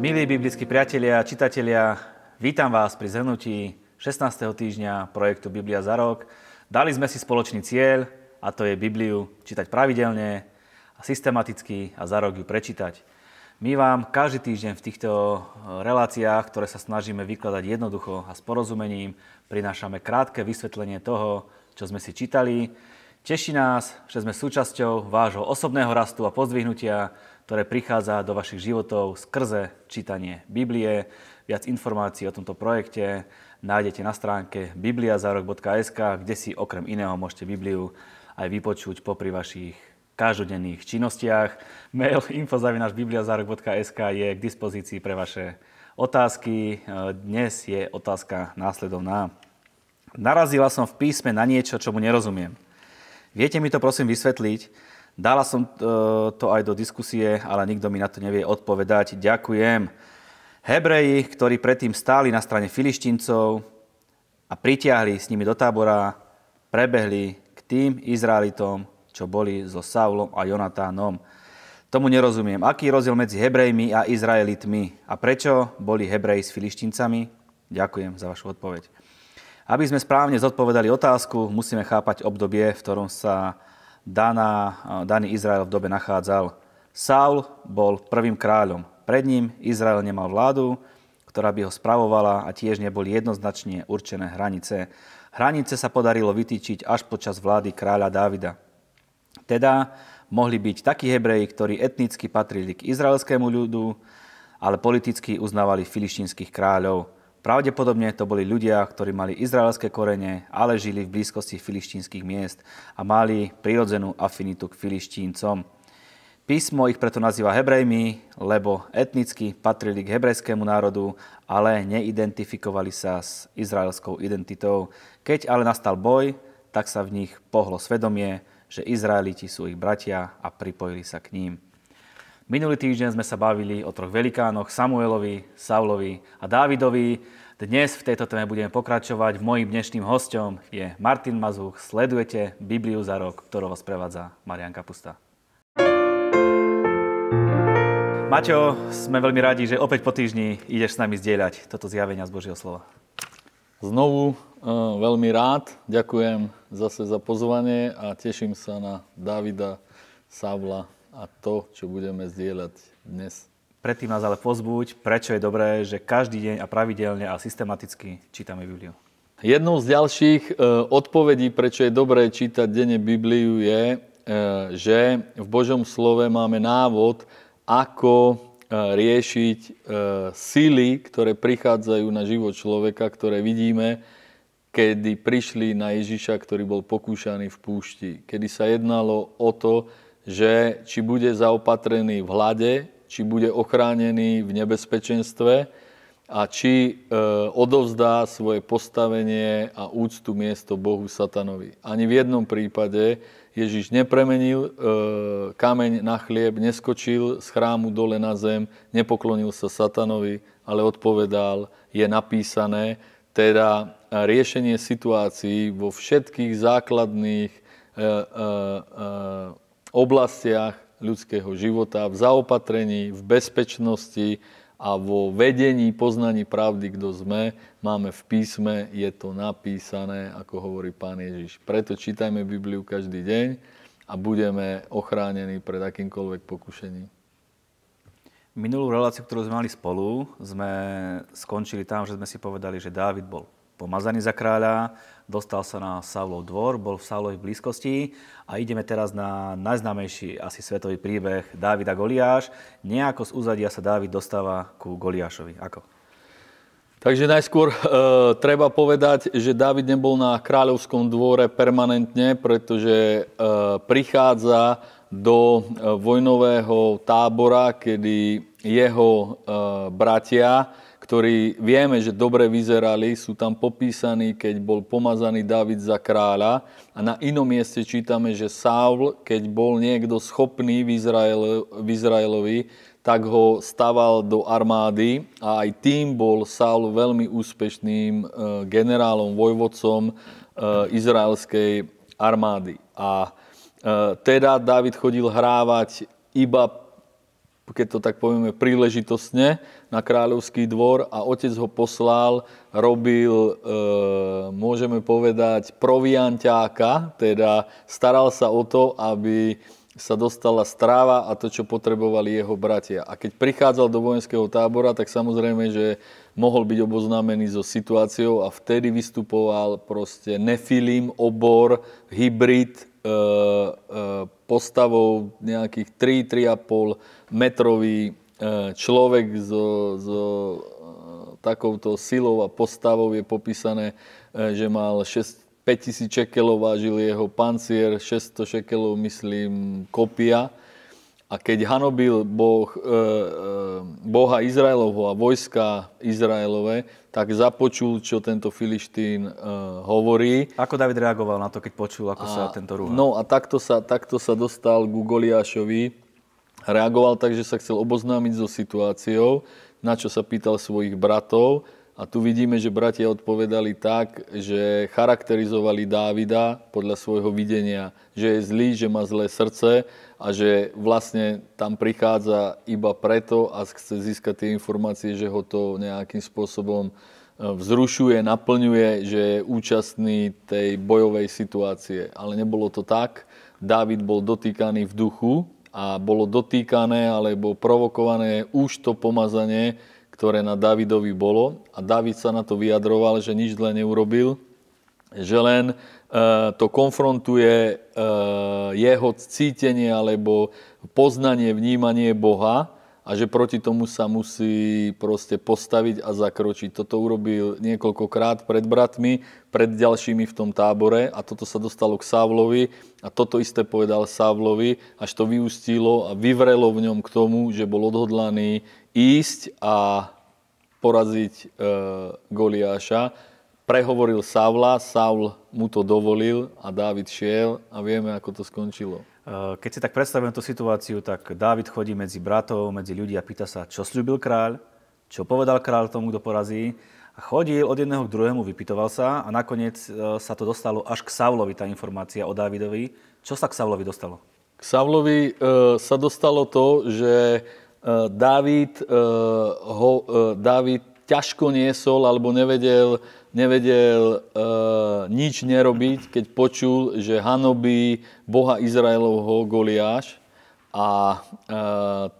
Milí biblickí priatelia a čitatelia, vítam vás pri zhrnutí 16. týždňa projektu Biblia za rok. Dali sme si spoločný cieľ, a to je Bibliu čítať pravidelne a systematicky a za rok ju prečítať. My vám každý týždeň v týchto reláciách, ktoré sa snažíme vykladať jednoducho a s porozumením, prinášame krátke vysvetlenie toho, čo sme si čítali. Teší nás, že sme súčasťou vášho osobného rastu a pozdvihnutia, ktoré prichádza do vašich životov skrze čítanie Biblie. Viac informácií o tomto projekte nájdete na stránke bibliazarok.sk, kde si okrem iného môžete Bibliu aj vypočuť popri vašich každodenných činnostiach. Mail info@bibliazarok.sk je k dispozícii pre vaše otázky. Dnes je otázka následovná. Narazila som v písme na niečo, čomu nerozumiem. Viete mi to prosím vysvetliť? Dala som to aj do diskusie, ale nikto mi na to nevie odpovedať. Ďakujem. Hebreji, ktorí predtým stáli na strane Filištíncov a pritiahli s nimi do tábora, prebehli k tým Izraelitom, čo boli so Saulom a Jonatánom. Tomu nerozumiem. Aký je rozdiel medzi Hebrejmi a Izraelitmi? A prečo boli Hebreji s Filištíncami? Ďakujem za vašu odpoveď. Aby sme správne zodpovedali otázku, musíme chápať obdobie, v ktorom sa daný Izrael v dobe nachádzal. Saul bol prvým kráľom. Pred ním Izrael nemal vládu, ktorá by ho spravovala, a tiež neboli jednoznačne určené hranice. Hranice sa podarilo vytýčiť až počas vlády kráľa Dávida. Teda mohli byť takí Hebreji, ktorí etnicky patrili k izraelskému ľudu, ale politicky uznávali filištínskych kráľov. Pravdepodobne to boli ľudia, ktorí mali izraelské korene, ale žili v blízkosti filištínskych miest a mali prirodzenú afinitu k filištíncom. Písmo ich preto nazýva Hebrejmi, lebo etnicky patrili k hebrejskému národu, ale neidentifikovali sa s izraelskou identitou. Keď ale nastal boj, tak sa v nich pohlo svedomie, že Izraeliti sú ich bratia, a pripojili sa k ním. Minulý týždeň sme sa bavili o troch velikánoch, Samuelovi, Saulovi a Dávidovi. Dnes v tejto téme budeme pokračovať. Mojím dnešným hosťom je Martin Mazuch. Sledujete Bibliu za rok, ktorou vás prevádza Marián Kapusta. Maťo, sme veľmi radi, že opäť po týždni ideš s nami zdieľať toto zjavenia z Božieho slova. Znovu veľmi rád. Ďakujem zase za pozvanie a teším sa na Dávida, Saula a to, čo budeme zdieľať dnes. Predtým nás ale pozbuď, prečo je dobré, že každý deň a pravidelne a systematicky čítame Bibliu. Jednou z ďalších odpovedí, prečo je dobré čítať denne Bibliu, je, že v Božom slove máme návod, ako riešiť sily, ktoré prichádzajú na život človeka, ktoré vidíme, kedy prišli na Ježiša, ktorý bol pokúšaný v púšti. Kedy sa jednalo o to, že či bude zaopatrený v hlade, či bude ochránený v nebezpečenstve a či odovzdá svoje postavenie a úctu miesto Bohu satanovi. Ani v jednom prípade Ježiš nepremenil kameň na chlieb, neskočil z chrámu dole na zem, nepoklonil sa satanovi, ale odpovedal, je napísané, teda riešenie situácií vo všetkých základných oblastiach ľudského života, v zaopatrení, v bezpečnosti a vo vedení, poznaní pravdy, kto sme, máme v písme, je to napísané, ako hovorí Pán Ježiš. Preto čítajme Bibliu každý deň a budeme ochránení pred akýmkoľvek pokušením. Minulú reláciu, ktorú sme mali spolu, sme skončili tam, že sme si povedali, že Dávid bol pomazaný za kráľa, dostal sa na Saulov dvor, bol v Saulovej blízkosti a ideme teraz na najznámejší asi svetový príbeh Dávida Goliáš. Nejako z úzadia sa Dávid dostáva ku Goliášovi. Ako? Takže najskôr treba povedať, že Dávid nebol na kráľovskom dvore permanentne, pretože prichádza do vojnového tábora, kedy jeho bratia, ktorí vieme, že dobre vyzerali, sú tam popísaní, keď bol pomazaný Dávid za kráľa. A na inom mieste čítame, že Saul, keď bol niekto schopný v Izraelovi, tak ho staval do armády a aj tým bol Saul veľmi úspešným generálom, vojvodcom izraelskej armády. A teda Dávid chodil hrávať iba keď to tak povieme, príležitostne na kráľovský dvor a otec ho poslal, robil, môžeme povedať, proviantiáka, teda staral sa o to, aby sa dostala stráva a to, čo potrebovali jeho bratia. A keď prichádzal do vojenského tábora, tak samozrejme, že mohol byť oboznámený so situáciou a vtedy vystupoval proste nefilim, obor, hybrid, postavou nejakých 3-3,5 metrový človek so takouto silou a postavou. Je popísané, že mal 5000 šekelov vážil jeho pancier, 600 šekelov, myslím, kopia. A keď hanobil Boha Izraelovho a vojska Izraelové, tak započul, čo tento Filištín hovorí. Ako Dávid reagoval na to, keď počul, ako sa tento rúha? No a takto sa dostal ku Goliášovi. Reagoval tak, že sa chcel oboznámiť so situáciou, na čo sa pýtal svojich bratov. A tu vidíme, že bratia odpovedali tak, že charakterizovali Dávida podľa svojho videnia, že je zlý, že má zlé srdce a že vlastne tam prichádza iba preto a chce získať tie informácie, že ho to nejakým spôsobom vzrušuje, naplňuje, že je účastný tej bojovej situácie. Ale nebolo to tak. Dávid bol dotýkaný v duchu a bolo dotýkané alebo provokované už to pomazanie, ktoré na Dávidovi bolo. A Dávid sa na to vyjadroval, že nič zle neurobil, že len to konfrontuje jeho cítenie alebo poznanie, vnímanie Boha a že proti tomu sa musí proste postaviť a zakročiť. Toto urobil niekoľkokrát pred bratmi, pred ďalšími v tom tábore a toto sa dostalo k Saulovi a toto isté povedal Saulovi, až to vyústilo a vyvrelo v ňom k tomu, že bol odhodlaný ísť a poraziť Goliáša. Prehovoril Saula, Saul mu to dovolil a Dávid šiel a vieme, ako to skončilo. Keď si tak predstavím tú situáciu, tak Dávid chodí medzi bratov, medzi ľudí a pýta sa, čo sľúbil kráľ, čo povedal kráľ tomu, kto porazí. A chodil od jedného k druhému, vypytoval sa a nakoniec sa to dostalo až k Saulovi, tá informácia o Dávidovi. Čo sa k Saulovi dostalo? K Saulovi sa dostalo to, že Dávid ťažko niesol alebo nevedel nič nerobiť, keď počul, že hanobí Boha Izraelovho Goliáš a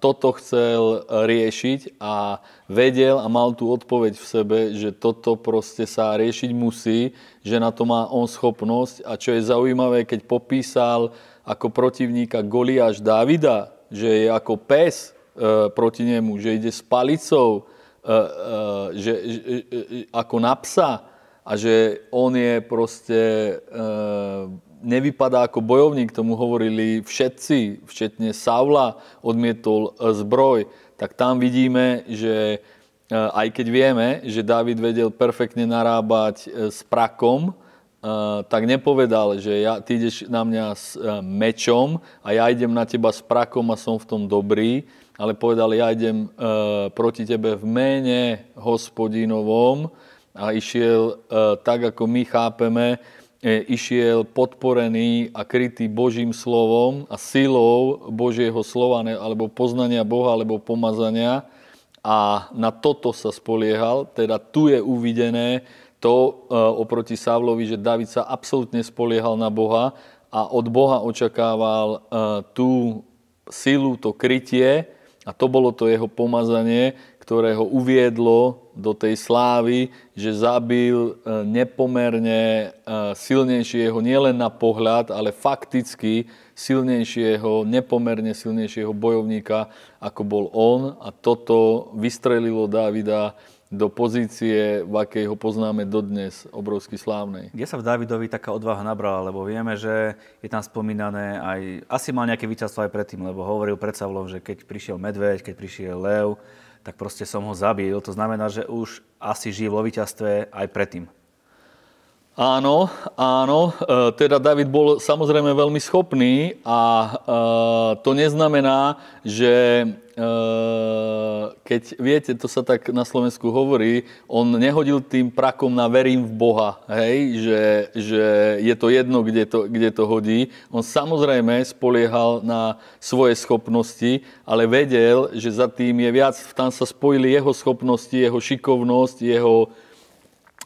toto chcel riešiť a vedel a mal tú odpoveď v sebe, že toto proste sa riešiť musí, že na to má on schopnosť. A čo je zaujímavé, keď popísal ako protivníka Goliáš Dávida, že je ako pes proti nemu, že ide s palicou, ako na psa a že on je proste, nevypadá ako bojovník, tomu hovorili všetci, včetne Saula, odmietol zbroj. Tak tam vidíme, že aj keď vieme, že Dávid vedel perfektne narábať s prakom, tak nepovedal, že ty ideš na mňa s mečom a ja idem na teba s prakom a som v tom dobrý, ale povedal, ja idem proti tebe v mene Hospodinovom a išiel, tak ako my chápeme, išiel podporený a krytý Božím slovom a silou Božieho slova alebo poznania Boha alebo pomazania a na toto sa spoliehal, teda tu je uvidené to oproti Saulovi, že Dávid sa absolútne spoliehal na Boha a od Boha očakával tú silu, to krytie a to bolo to jeho pomazanie, ktoré ho uviedlo do tej slávy, že zabil nepomerne silnejšieho, nielen na pohľad, ale fakticky silnejšieho, nepomerne silnejšieho bojovníka, ako bol on a toto vystrelilo Dávida do pozície, v akej ho poznáme dodnes, obrovsky slávnej. Kde sa v Dávidovi taká odvaha nabrala? Lebo vieme, že je tam spomínané aj, asi mal nejaké víťazstvo aj predtým, lebo hovoril pred Saulom, že keď prišiel medveď, keď prišiel lev, tak proste som ho zabil. To znamená, že už asi žije vo víťazstve aj predtým. Áno, teda Dávid bol samozrejme veľmi schopný a to neznamená, že keď viete, to sa tak na Slovensku hovorí, on nehodil tým prakom na verím v Boha, hej, že je to jedno, kde to hodí. On samozrejme spoliehal na svoje schopnosti, ale vedel, že za tým je viac, tam sa spojili jeho schopnosti, jeho šikovnosť, jeho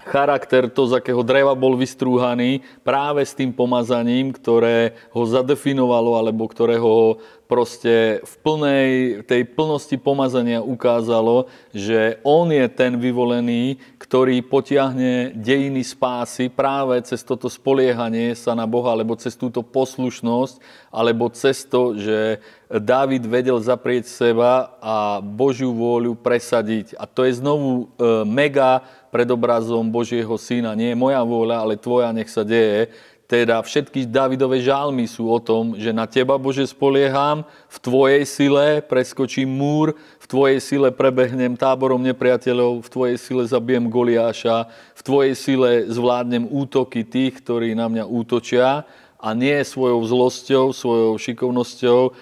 charakter, to, z akého dreva bol vystrúhaný, práve s tým pomazaním, ktoré ho zadefinovalo, alebo ktoré ho proste v tej plnosti pomazania ukázalo, že on je ten vyvolený, ktorý potiahne dejiny spásy práve cez toto spoliehanie sa na Boha, alebo cez túto poslušnosť, alebo cez to, že Dávid vedel zaprieť seba a Božiu vôľu presadiť. A to je znovu mega predobrazom Božieho syna. Nie je moja vôľa, ale tvoja, nech sa deje. Teda všetky Dávidové žalmy sú o tom, že na teba, Bože, spolieham, v tvojej sile preskočím múr, v tvojej sile prebehnem táborom nepriateľov, v tvojej sile zabijem Goliáša, v tvojej sile zvládnem útoky tých, ktorí na mňa útočia. A nie svojou zlosťou, svojou šikovnosťou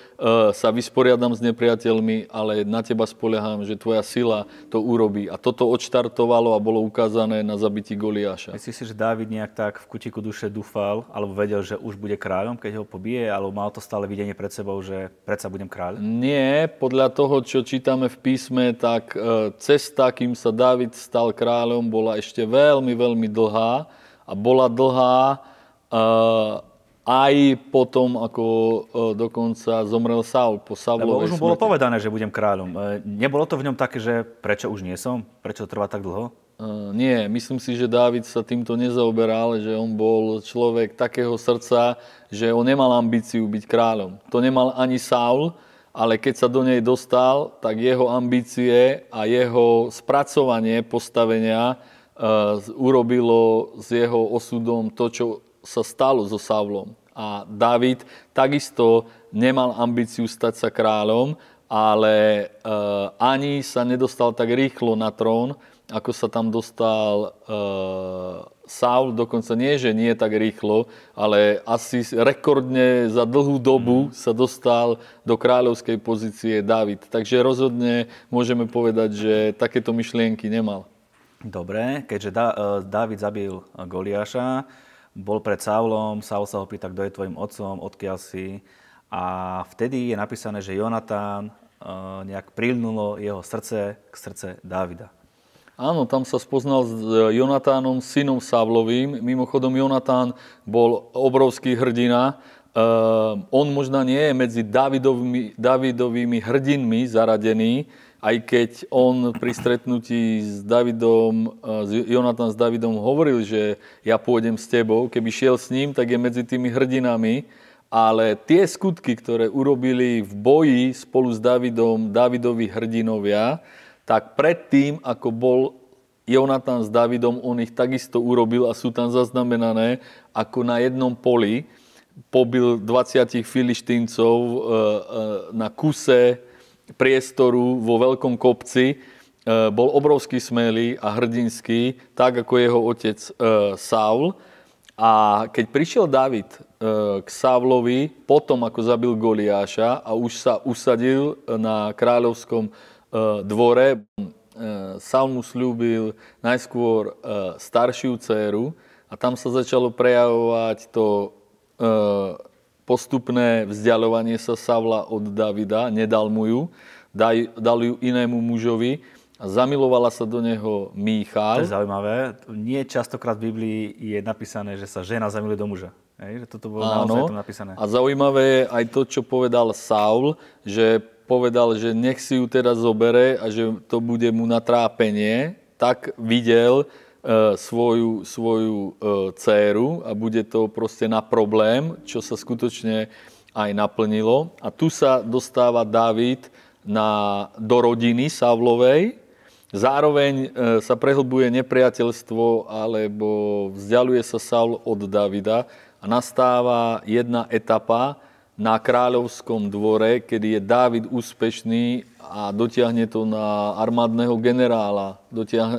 sa vysporiadam s nepriateľmi, ale na teba spolieham, že tvoja sila to urobí. A toto odštartovalo a bolo ukázané na zabití Goliáša. Myslíš si, že Dávid nejak tak v kutiku duše dúfal, alebo vedel, že už bude kráľom, keď ho pobije, alebo mal to stále videnie pred sebou, že predsa budem kráľ? Nie, podľa toho, čo čítame v písme, tak cesta, kým sa Dávid stal kráľom, bola ešte veľmi, veľmi dlhá. A bola dlhá aj potom, ako dokonca zomrel Saul po Saulovej smrti. Lebo už mu bolo povedané, že budem kráľom. Nebolo to v ňom také, že prečo už nie som? Prečo trvá tak dlho? Nie, myslím si, že Dávid sa týmto nezaoberal, že on bol človek takého srdca, že on nemal ambíciu byť kráľom. To nemal ani Saul, ale keď sa do nej dostal, tak jeho ambície a jeho spracovanie postavenia urobilo s jeho osudom to, čo sa stalo so Saulom. A Dávid takisto nemal ambíciu stať sa kráľom, ale ani sa nedostal tak rýchlo na trón, ako sa tam dostal Saul. Dokonca nie, že nie tak rýchlo, ale asi rekordne za dlhú dobu sa dostal do kráľovskej pozície Dávid. Takže rozhodne môžeme povedať, že takéto myšlienky nemal. Dobre, keďže Dávid zabil Goliáša, bol pred Saulom, Saul sa ho pýta, kto je tvojim otcom, odkiaľ si. A vtedy je napísané, že Jonatán nejak prilnulo jeho srdce k srdce Dávida. Áno, tam sa spoznal s Jonatánom, synom Saulovým. Mimochodom, Jonatán bol obrovský hrdina. On možno nie je medzi Dávidovými hrdinmi zaradený, aj keď on pri stretnutí Jonatán s Dávidom hovoril, že ja pôjdem s tebou, keby šiel s ním, tak je medzi tými hrdinami, ale tie skutky, ktoré urobili v boji spolu s Dávidom Dávidovi hrdinovia, tak predtým, ako bol Jonatán s Dávidom, on ich takisto urobil a sú tam zaznamenané, ako na jednom poli pobil 20 Filištíncov na kuse priestoru vo veľkom kopci. Bol obrovský smelý a hrdinský, tak ako jeho otec Saul. A keď prišiel Dávid k Saulovi, potom ako zabil Goliáša a už sa usadil na kráľovskom dvore, Saul mu sľúbil najskôr staršiu dcéru a tam sa začalo prejavovať to postupné vzdialovanie sa Saula od Davida, nedal mu ju, dal ju inému mužovi a zamilovala sa do neho Michal. To je zaujímavé, nie častokrát v Biblii je napísané, že sa žena zamiluje do muža. Hej, že toto bolo naozaj napísané. A zaujímavé je aj to, čo povedal Saul, že povedal, že nech si ju teda zobere a že to bude mu na trápenie, tak videl svoju dcéru a bude to proste na problém, čo sa skutočne aj naplnilo. A tu sa dostáva Dávid do rodiny Saulovej. Zároveň sa prehlbuje nepriateľstvo, alebo vzdialuje sa Saul od Davida a nastáva jedna etapa na kráľovskom dvore, kedy je Dávid úspešný a dotiahne to na armádneho generála,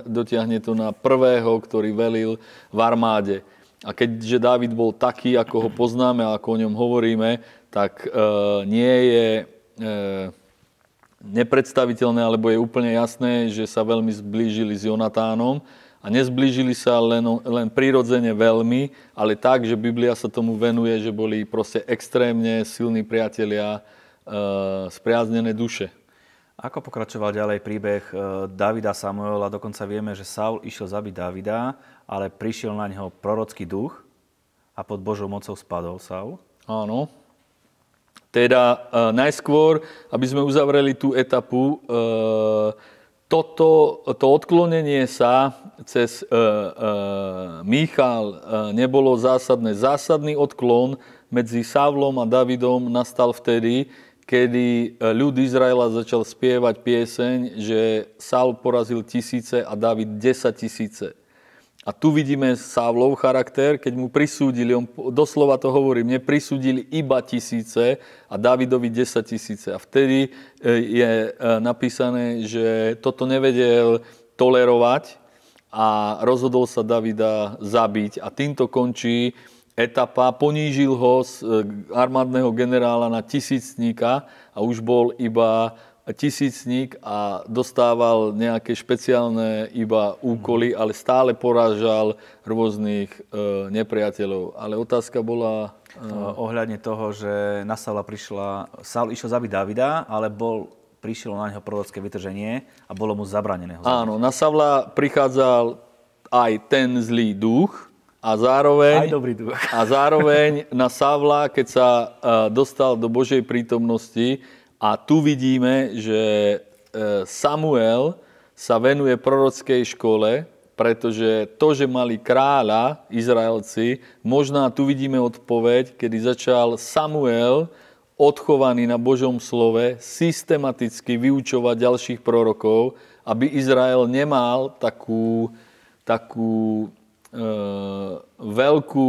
dotiahne to na prvého, ktorý velil v armáde. A keďže Dávid bol taký, ako ho poznáme a ako o ňom hovoríme, tak nie je nepredstaviteľné, alebo je úplne jasné, že sa veľmi zblížili s Jonatánom. A nezblížili sa len prirodzene veľmi, ale tak, že Biblia sa tomu venuje, že boli proste extrémne silní priatelia, spriaznené duše. Ako pokračoval ďalej príbeh Dávida a Samuela? Dokonca vieme, že Saul išiel zabiť Dávida, ale prišiel na neho prorocký duch a pod Božou mocou spadol Saul. Áno. Teda najskôr, aby sme uzavreli tú etapu, to odklonenie sa cez Michal nebolo zásadné. Zásadný odklon medzi Saulom a Dávidom nastal vtedy, kedy ľud Izraela začal spievať pieseň, že Saul porazil 1000 a Dávid 10 000. A tu vidíme Saulov charakter, keď mu prisúdili, on doslova to hovorí, mne prisúdili iba 1000 a Dávidovi 10 000. A vtedy je napísané, že toto nevedel tolerovať a rozhodol sa Davida zabiť. A týmto končí etapa, ponížil ho z armádneho generála na tisícníka a už bol iba tisícník a dostával nejaké špeciálne iba úkoly, ale stále porážal rôznych nepriateľov. Ale otázka bola ohľadne toho, že na Saula Saul išiel zabiť Davida, ale prišlo na neho prorocké vytrženie a bolo mu zabranené. Áno, na Saula prichádzal aj ten zlý duch a zároveň, aj dobrý duch. A zároveň na Saula, keď sa dostal do Božej prítomnosti, a tu vidíme, že Samuel sa venuje prorockej škole, pretože to, že mali kráľa Izraelci, možná tu vidíme odpoveď, kedy začal Samuel odchovaný na Božom slove systematicky vyučovať ďalších prorokov, aby Izrael nemal takú veľkú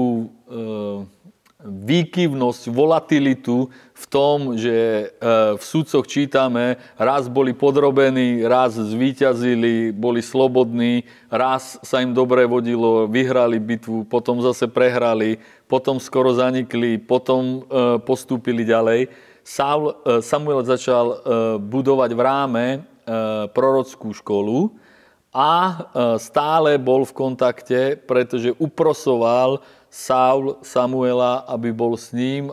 výkyvnosť, volatilitu v tom, že v sudcoch čítame, raz boli podrobení, raz zvíťazili, boli slobodní, raz sa im dobre vodilo, vyhrali bitvu, potom zase prehrali, potom skoro zanikli, potom postúpili ďalej. Samuel začal budovať v ráme prorockú školu a stále bol v kontakte, pretože uprosoval Saul Samuela, aby bol s ním,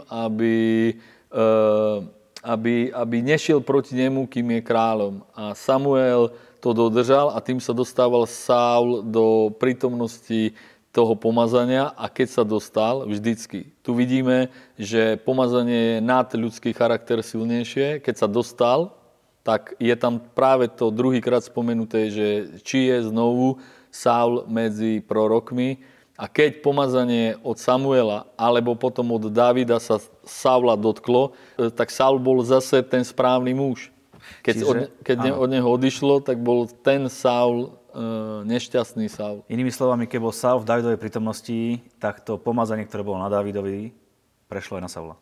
aby nešiel proti nemu, kým je kráľom. A Samuel to dodržal a tým sa dostával Saul do prítomnosti toho pomazania a keď sa dostal, vždycky. Tu vidíme, že pomazanie je nad ľudský charakter silnejšie. Keď sa dostal, tak je tam práve to druhýkrát spomenuté, že či je znovu Saul medzi prorokmi. A keď pomazanie od Samuela alebo potom od Dávida sa Saula dotklo, tak Saul bol zase ten správny muž. Keď od neho odišlo, tak bol ten Saul, nešťastný Saul. Inými slovami, keď bol Saul v Dávidovej prítomnosti, tak to pomazanie, ktoré bolo na Dávidovi, prešlo aj na Saula.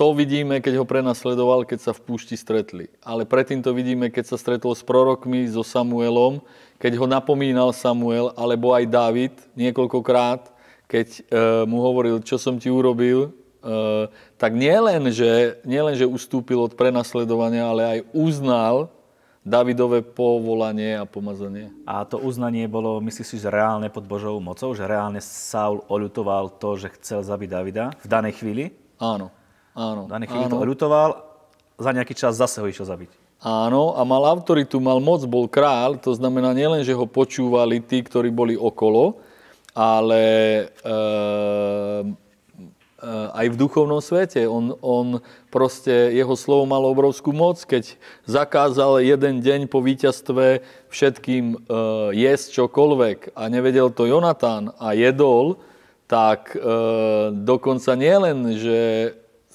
To vidíme, keď ho prenasledoval, keď sa v púšti stretli. Ale predtým to vidíme, keď sa stretol s prorokmi, so Samuelom, keď ho napomínal Samuel, alebo aj Dávid niekoľkokrát, keď mu hovoril, čo som ti urobil, tak nielenže ustúpil od prenasledovania, ale aj uznal Dávidové povolanie a pomazanie. A to uznanie bolo, myslíš si, že reálne pod Božou mocou, že reálne Saul oľutoval to, že chcel zabiť Dávida v danej chvíli? Áno. Áno, v danej chvíli to oľutoval, za nejaký čas zase ho išiel zabiť. Áno, a mal autoritu, mal moc, bol kráľ, to znamená nielen, že ho počúvali tí, ktorí boli okolo, ale aj v duchovnom svete. On proste, jeho slovo malo obrovskú moc, keď zakázal jeden deň po víťazstve všetkým jesť čokoľvek a nevedel to Jonatán a jedol, tak dokonca nielen, že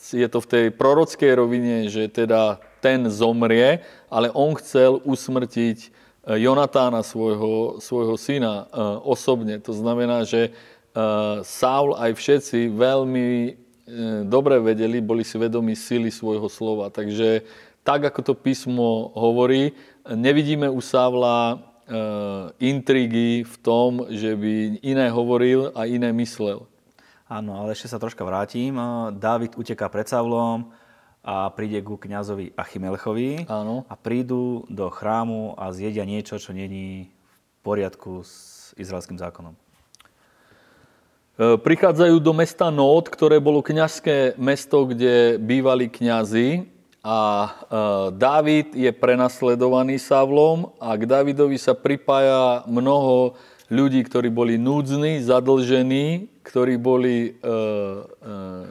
je to v tej prorockej rovine, že teda ten zomrie, ale on chcel usmrtiť Jonatána, svojho syna osobne. To znamená, že Saul aj všetci veľmi dobre vedeli, boli si vedomi sily svojho slova. Takže tak, ako to písmo hovorí, nevidíme u Saula intrigy v tom, že by iné hovoril a iné myslel. Áno, ale ešte sa troška vrátim. Dávid uteká pred Saulom a príde ku kňazovi Achimelechovi. Áno. A prídu do chrámu a zjedia niečo, čo není v poriadku s izraelským zákonom. Prichádzajú do mesta Nód, ktoré bolo kňazské mesto, kde bývali kňazi, a Dávid je prenasledovaný Saulom a k Dávidovi sa pripája mnoho ľudí, ktorí boli núdzni, zadlžení, ktorí boli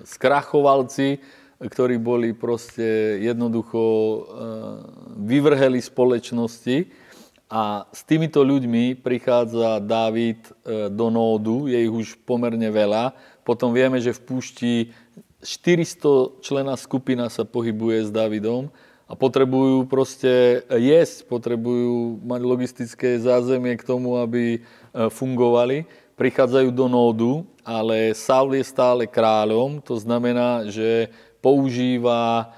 skrachovalci, ktorí boli proste jednoducho vyvrheli spoločnosti. A s týmito ľuďmi prichádza Dávid do Nódu, je ich už pomerne veľa. Potom vieme, že v púšti 400 člená skupina sa pohybuje s Dávidom a potrebujú proste jesť, potrebujú mať logistické zázemie k tomu, aby fungovali. Prichádzajú do Nódu, ale Saul je stále kráľom, to znamená, že používa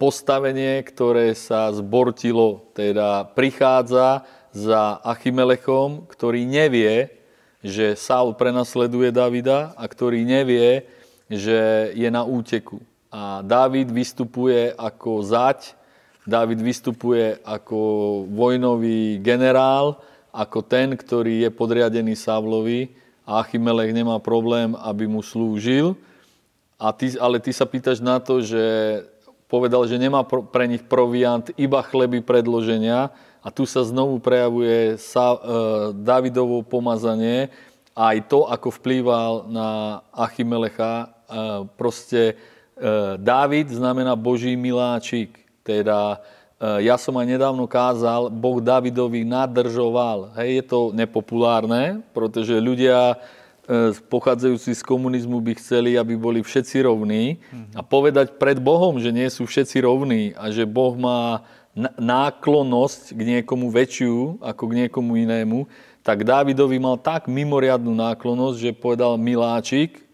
postavenie, ktoré sa zbortilo, teda prichádza za Achimelechom, ktorý nevie, že Saul prenasleduje Davida a ktorý nevie, že je na úteku. A Dávid vystupuje ako zať, Dávid vystupuje ako vojnový generál, ako ten, ktorý je podriadený Saulovi, a Achimelech nemá problém, aby mu slúžil. Ale ty sa pýtaš na to, že povedal, že nemá pre nich proviant, iba chleby predloženia, a tu sa znovu prejavuje Dávidovo pomazanie a aj to, ako vplýval na Achimelecha. Proste Dávid znamená Boží miláčik. Teda ja som aj nedávno kázal, Boh Dávidovi nadržoval. Hej, je to nepopulárne, pretože ľudia pochádzajúci z komunizmu by chceli, aby boli všetci rovní, a povedať pred Bohom, že nie sú všetci rovní a že Boh má náklonnosť k niekomu väčšiu ako k niekomu inému, tak Dávidovi mal tak mimoriadnu náklonnosť, že povedal miláčik,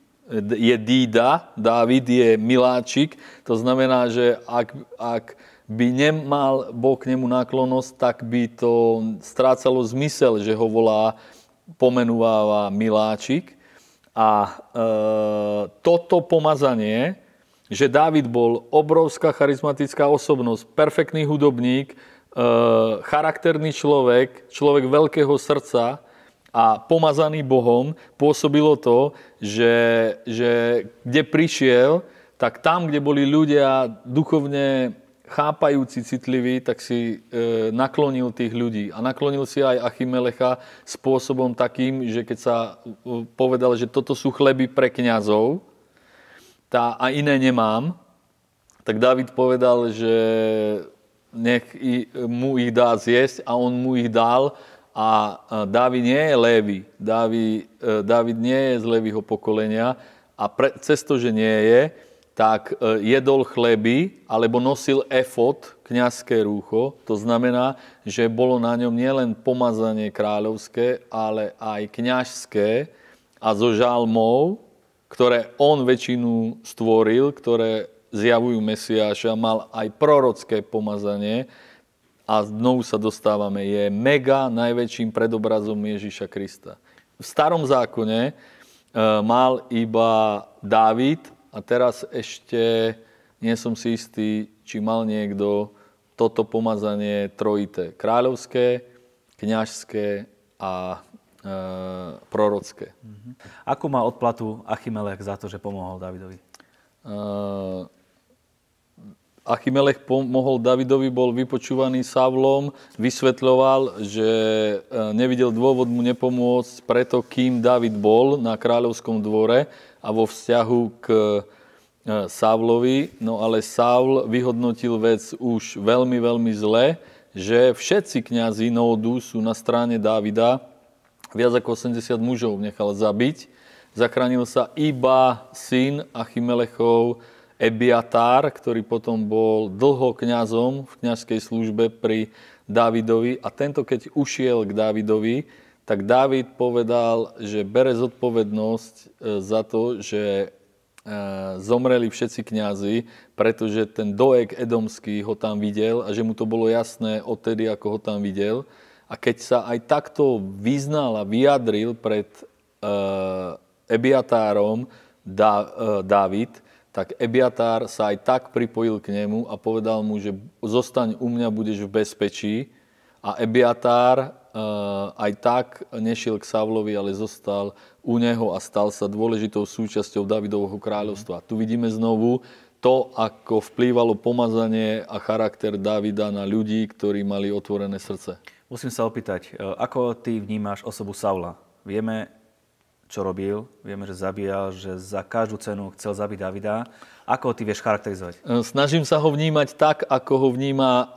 je dída, Dávid je miláčik, to znamená, že ak by nemal Boh k nemu náklonnosť, tak by to strácalo zmysel, že ho volá, pomenúváva miláčik. A toto pomazanie, že Dávid bol obrovská charizmatická osobnosť, perfektný hudobník, charakterný človek veľkého srdca a pomazaný Bohom, pôsobilo to, že kde prišiel, tak tam, kde boli ľudia duchovne chápajúci, citlivý, tak si naklonil tých ľudí. A naklonil si aj Achimelecha spôsobom takým, že keď sa povedal, že toto sú chleby pre kňazov a iné nemám, tak Dávid povedal, že nech mu ich dá zjesť, a on mu ich dal. A Dávid nie je Lévi. Dávid nie je z Léviho pokolenia a cez to, že nie je, tak jedol chleby alebo nosil efod, kňazské rúcho. To znamená, že bolo na ňom nielen pomazanie kráľovské, ale aj kňazské, a zo žalmov, ktoré on väčšinu stvoril, ktoré zjavujú Mesiáša, mal aj prorocké pomazanie, a znovu sa dostávame, je mega najväčším predobrazom Ježíša Krista. V starom zákone mal iba Dávid. A teraz ešte nie som si istý, či mal niekto toto pomazanie trojité. Kráľovské, kňažské a prorocké. Ako má odplatu Achimelech za to, že pomohol Dávidovi? Achimelech pomohol Dávidovi, bol vypočúvaný Saulom, vysvetľoval, že nevidel dôvod mu nepomôcť, preto kým Dávid bol na kráľovskom dvore a vo vzťahu k Saulovi. No ale Saul vyhodnotil vec už veľmi, veľmi zle, že všetci kňazi Nódu sú na strane Dávida. Viac ako 80 mužov nechal zabiť. Zachránil sa iba syn Achimelechov Ebiatár, ktorý potom bol dlho kňazom v kňazskej službe pri Dávidovi. A tento, keď ušiel k Dávidovi, tak Dávid povedal, že bere zodpovednosť za to, že zomreli všetci kňazi, pretože ten Doek Edomský ho tam videl a že mu to bolo jasné odtedy, ako ho tam videl. A A keď sa aj takto vyznal a vyjadril pred Ebiatárom Dávid, tak Ebiatár sa aj tak pripojil k nemu a povedal mu, že zostaň u mňa, budeš v bezpečí. A Ebiatár aj tak nešiel k Saulovi, ale zostal u neho a stal sa dôležitou súčasťou Dávidovho kráľovstva. Tu vidíme znovu to, ako vplývalo pomazanie a charakter Dávida na ľudí, ktorí mali otvorené srdce. Musím sa opýtať, ako ty vnímaš osobu Saula? Vieme, čo robil, vieme, že zabíjal, že za každú cenu chcel zabiť Dávida. Ako ho ty vieš charakterizovať? Snažím sa ho vnímať tak, ako ho vníma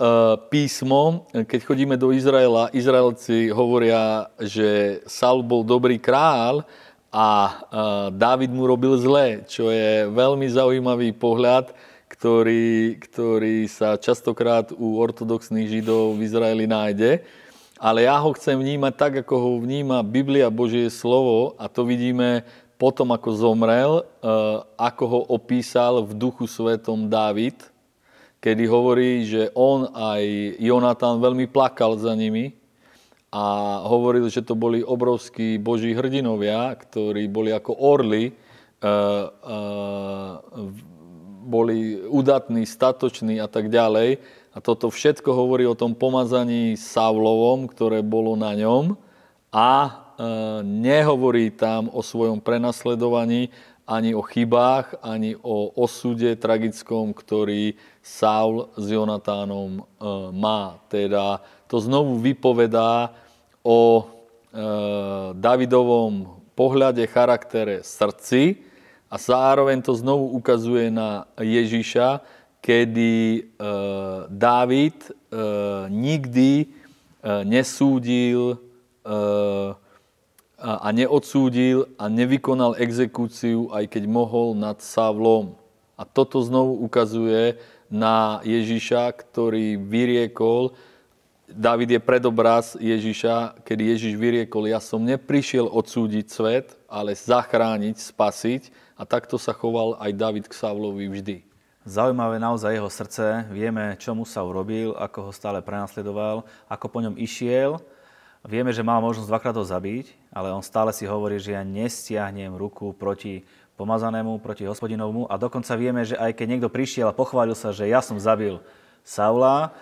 písmo. Keď chodíme do Izraela, Izraelci hovoria, že Saul bol dobrý kráľ a Dávid mu robil zlé, čo je veľmi zaujímavý pohľad, ktorý sa častokrát u ortodoxných Židov v Izraeli nájde. Ale ja ho chcem vnímať tak, ako ho vníma Biblia, Božie slovo, a to vidíme potom, ako zomrel, ako ho opísal v Duchu Svätom Dávid, kedy hovorí, že on aj Jonatán veľmi plakal za nimi a hovoril, že to boli obrovskí Boží hrdinovia, ktorí boli ako orly, boli udatní, statoční a tak ďalej. A toto všetko hovorí o tom pomazaní Saulovom, ktoré bolo na ňom, a nehovorí tam o svojom prenasledovaní, ani o chybách, ani o osude tragickom, ktorý Saul s Jonatánom má. Teda to znovu vypovedá o Dávidovom pohľade, charaktere, srdci, a zároveň to znovu ukazuje na Ježiša, kedy Dávid nikdy nesúdil a neodsúdil a nevykonal exekúciu, aj keď mohol, nad Saulom. A toto znovu ukazuje na Ježiša, ktorý vyriekol, Dávid je predobraz Ježiša, kedy Ježiš vyriekol, ja som neprišiel odsúdiť svet, ale zachrániť, spasiť. A takto sa choval aj Dávid k Saulovi vždy. Zaujímavé naozaj jeho srdce, vieme, čo mu Saul robil, ako ho stále prenasledoval, ako po ňom išiel. Vieme, že mal možnosť dvakrát ho zabiť, ale on stále si hovorí, že ja nestiahnem ruku proti pomazanému, proti Hospodinovmu. A dokonca vieme, že aj keď niekto prišiel a pochválil sa, že ja som zabil Saula,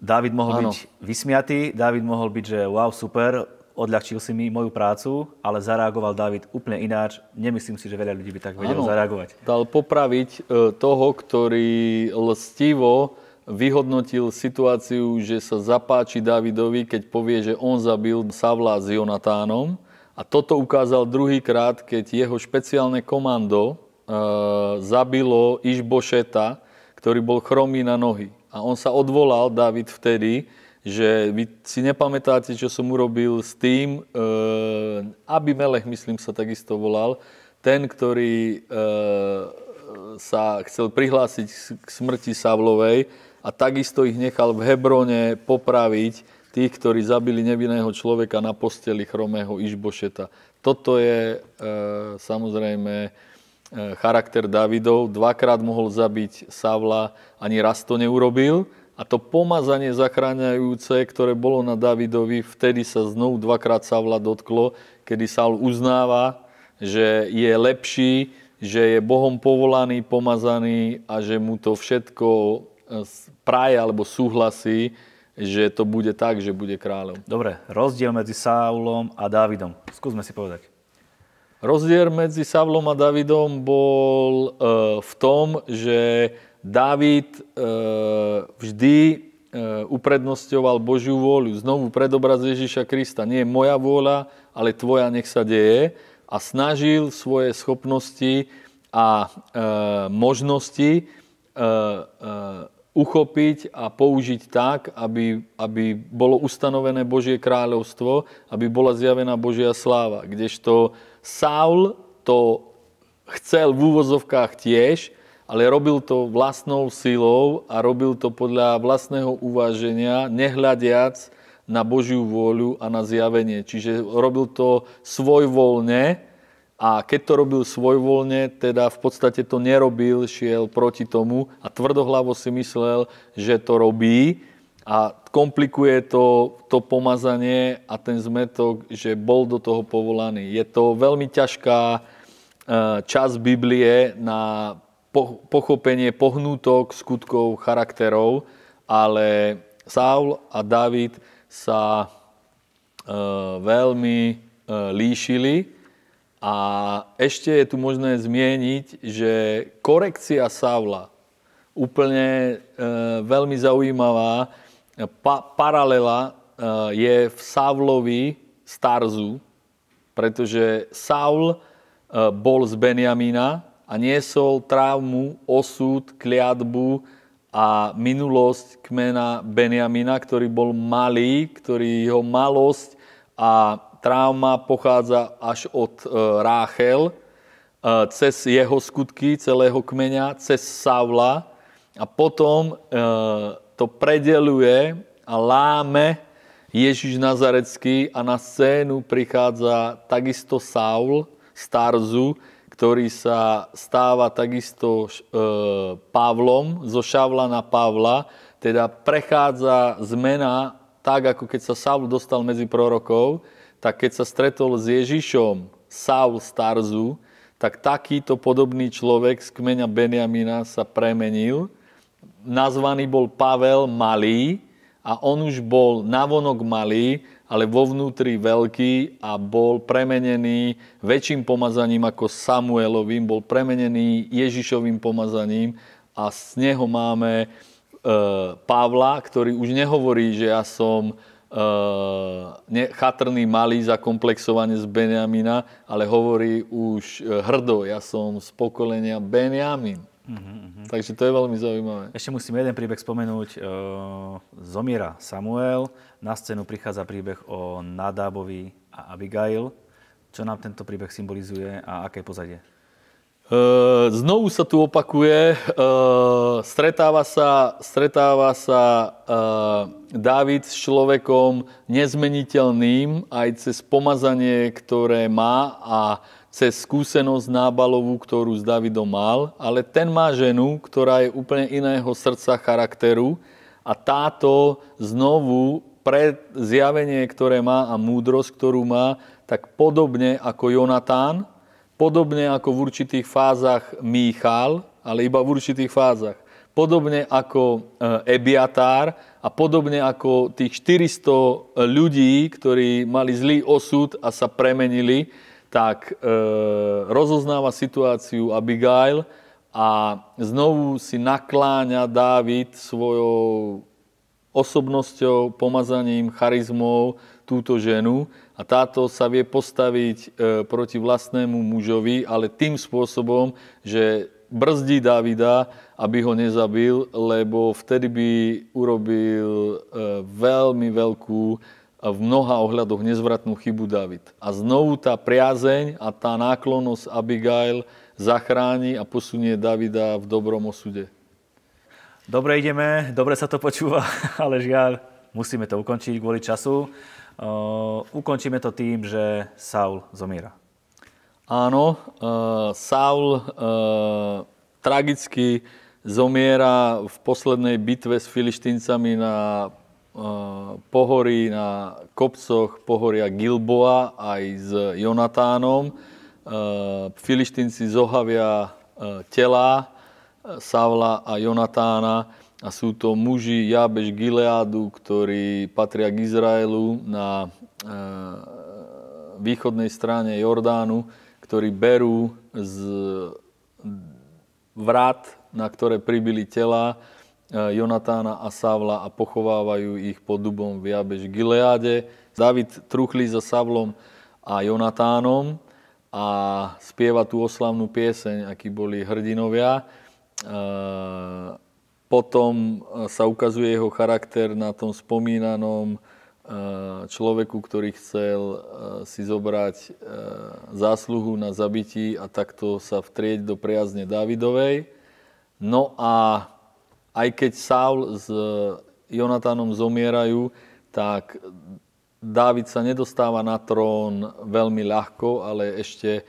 Dávid mohol byť vysmiatý, Dávid mohol byť, že wow, super, odľahčil si mi moju prácu, ale zareagoval Dávid úplne ináč. Nemyslím si, že veľa ľudí by tak vedelo zareagovať. Dal popraviť toho, ktorý lstivo vyhodnotil situáciu, že sa zapáči Dávidovi, keď povie, že on zabil Saula s Jonatánom. A toto ukázal druhýkrát, keď jeho špeciálne komando zabilo Išbošeta, ktorý bol chromý na nohy. A on sa odvolal, Dávid, vtedy, že vy si nepamätáte, čo som urobil s tým, Achimelech, myslím, sa takisto volal, ten, ktorý sa chcel prihlásiť k smrti Saulovej, a takisto ich nechal v Hebrone popraviť, tých, ktorí zabili nevinného človeka na posteli chromého Išbošeta. Toto je samozrejme charakter Dávidov. Dvakrát mohol zabiť Saula, ani raz to neurobil. A to pomazanie zachráňajúce, ktoré bolo na Dávidovi, vtedy sa znovu dvakrát Saula dotklo, kedy Saul uznáva, že je lepší, že je Bohom povolaný, pomazaný, a že mu to všetko praje alebo súhlasí, že to bude tak, že bude kráľom. Dobre, rozdiel medzi Saulom a Dávidom. Skúsme si povedať. Rozdiel medzi Saulom a Dávidom bol v tom, že Dávid vždy uprednostňoval Božiu vôľu. Znovu predobraz Ježíša Krista. Nie moja vôľa, ale tvoja, nech sa deje. A snažil svoje schopnosti a možnosti uchopiť a použiť tak, aby bolo ustanovené Božie kráľovstvo, aby bola zjavená Božia sláva. Kdežto Saul to chcel v úvozovkách tiež, ale robil to vlastnou silou a robil to podľa vlastného uváženia, nehľadiac na Božiu vôľu a na zjavenie. Čiže robil to svojvoľne, a keď to robil svojvoľne, teda v podstate to nerobil, šiel proti tomu a tvrdohlavo si myslel, že to robí, A komplikuje to pomazanie a ten zmetok, že bol do toho povolaný. Je to veľmi ťažká časť Biblie na pochopenie pohnútok, skutkov, charakterov, ale Saul a Dávid sa veľmi líšili. A ešte je tu možné zmieniť, že korekcia Saula, úplne veľmi zaujímavá paralela je v Saulovi z Tarzu, pretože Saul bol z Benjamína a niesol traumu, osud, kliatbu a minulosť kmena Benjamína, ktorý bol malý, ktorý jeho malosť a trauma pochádza až od Ráchel, cez jeho skutky, celého kmeňa, cez Saula a potom to predeluje a láme Ježíš Nazarecký a na scénu prichádza takisto Saul z Tarzu, ktorý sa stáva takisto Pavlom, zo Šavla na Pavla, teda prechádza zmena tak, ako keď sa Saul dostal medzi prorokov, tak keď sa stretol s Ježišom Saul z Tarzu, tak takýto podobný človek z kmeňa Benjamina sa premenil. Nazvaný bol Pavel Malý a on už bol navonok malý, ale vo vnútri veľký a bol premenený väčším pomazaním ako Samuelovým, bol premenený Ježišovým pomazaním a z neho máme Pavla, ktorý už nehovorí, že ja som chatrný malý zakomplexovanie z Benjamina, ale hovorí už hrdo, ja som z pokolenia Benjamin. Takže to je veľmi zaujímavé. Ešte musím jeden príbeh spomenúť. Zomiera Samuel, na scénu prichádza príbeh o Nadábovi a Abigail. Čo nám tento príbeh symbolizuje a aké pozadie? Znovu sa tu opakuje, stretáva sa Dávid s človekom nezmeniteľným aj cez pomazanie, ktoré má a cez skúsenosť Nábalovú, ktorú s Dávidom mal, ale ten má ženu, ktorá je úplne iného srdca, charakteru a táto znovu pre zjavenie, ktoré má a múdrosť, ktorú má, tak podobne ako Jonatán, podobne ako v určitých fázach Michal, ale iba v určitých fázach, podobne ako Ebiatár a podobne ako tých 400 ľudí, ktorí mali zlý osud a sa premenili, tak rozoznáva situáciu Abigail a znovu si nakláňa Dávid svojou osobnosťou, pomazaním, charizmou túto ženu, a táto sa vie postaviť proti vlastnému mužovi, ale tým spôsobom, že brzdí Dávida, aby ho nezabil, lebo vtedy by urobil veľmi veľkú, v mnoha ohľadoch nezvratnú chybu Dávid. A znovu tá priazeň a tá náklonnosť Abigail zachráni a posunie Dávida v dobrom osude. Dobre ideme, dobre sa to počúva, ale žiaľ, musíme to ukončiť kvôli času. Ukončíme to tým, že Saul zomiera. Áno, Saul tragicky zomiera v poslednej bitve s Filištincami na pohorí, na kopcoch pohoria Gilboa aj s Jonatánom. Filištinci zohavia tela Saula a Jonatána. A sú to muži Jabeš-Gileádu, ktorí patria k Izraelu na východnej strane Jordánu, ktorí berú z vrát, na ktoré pribili tela Jonatána a Saula a pochovávajú ich pod dubom v Jabeš-Gileáde. Dávid truchlí za Saulom a Jonatánom a spieva tú oslavnú pieseň, akí boli hrdinovia. Potom sa ukazuje jeho charakter na tom spomínanom človeku, ktorý chcel si zobrať zásluhu na zabití a takto sa vtrieť do priazne Dávidovej. No a aj keď Saul s Jonatánom zomierajú, tak Dávid sa nedostáva na trón veľmi ľahko, ale ešte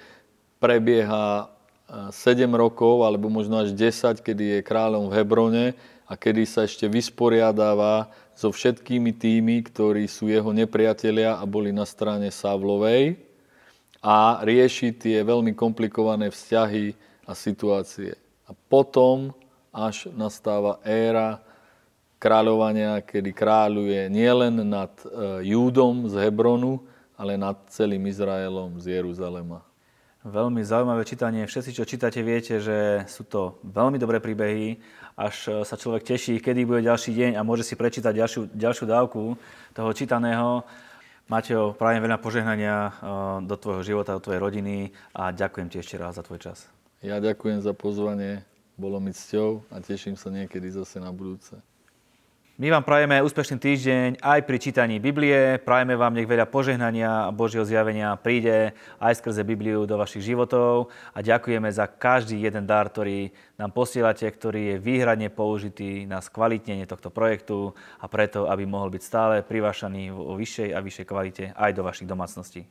prebieha 7 rokov, alebo možno až 10, kedy je kráľom v Hebrone a a kedy sa ešte vysporiadáva so všetkými tými, ktorí sú jeho nepriatelia a boli na strane Saulovej, a rieši tie veľmi komplikované vzťahy a situácie. A potom až nastáva éra kráľovania, kedy kráľuje nielen nad Júdom z Hebronu, ale nad celým Izraelom z Jeruzalema. Veľmi zaujímavé čítanie. Všetci, čo čítate, viete, že sú to veľmi dobré príbehy. Až sa človek teší, kedy bude ďalší deň a môže si prečítať ďalšiu dávku toho čítaného. Mateo, prajem veľa požehnania do tvojho života, do tvojej rodiny a ďakujem ti ešte raz za tvoj čas. Ja ďakujem za pozvanie. Bolo mi cťou a teším sa niekedy zase na budúce. My vám prajeme úspešný týždeň aj pri čítaní Biblie. Prajeme vám, nech veľa požehnania a Božieho zjavenia príde aj skrze Bibliu do vašich životov. A ďakujeme za každý jeden dar, ktorý nám posielate, ktorý je výhradne použitý na skvalitnenie tohto projektu a preto, aby mohol byť stále privášaný vo vyššej a vyššej kvalite aj do vašich domácností.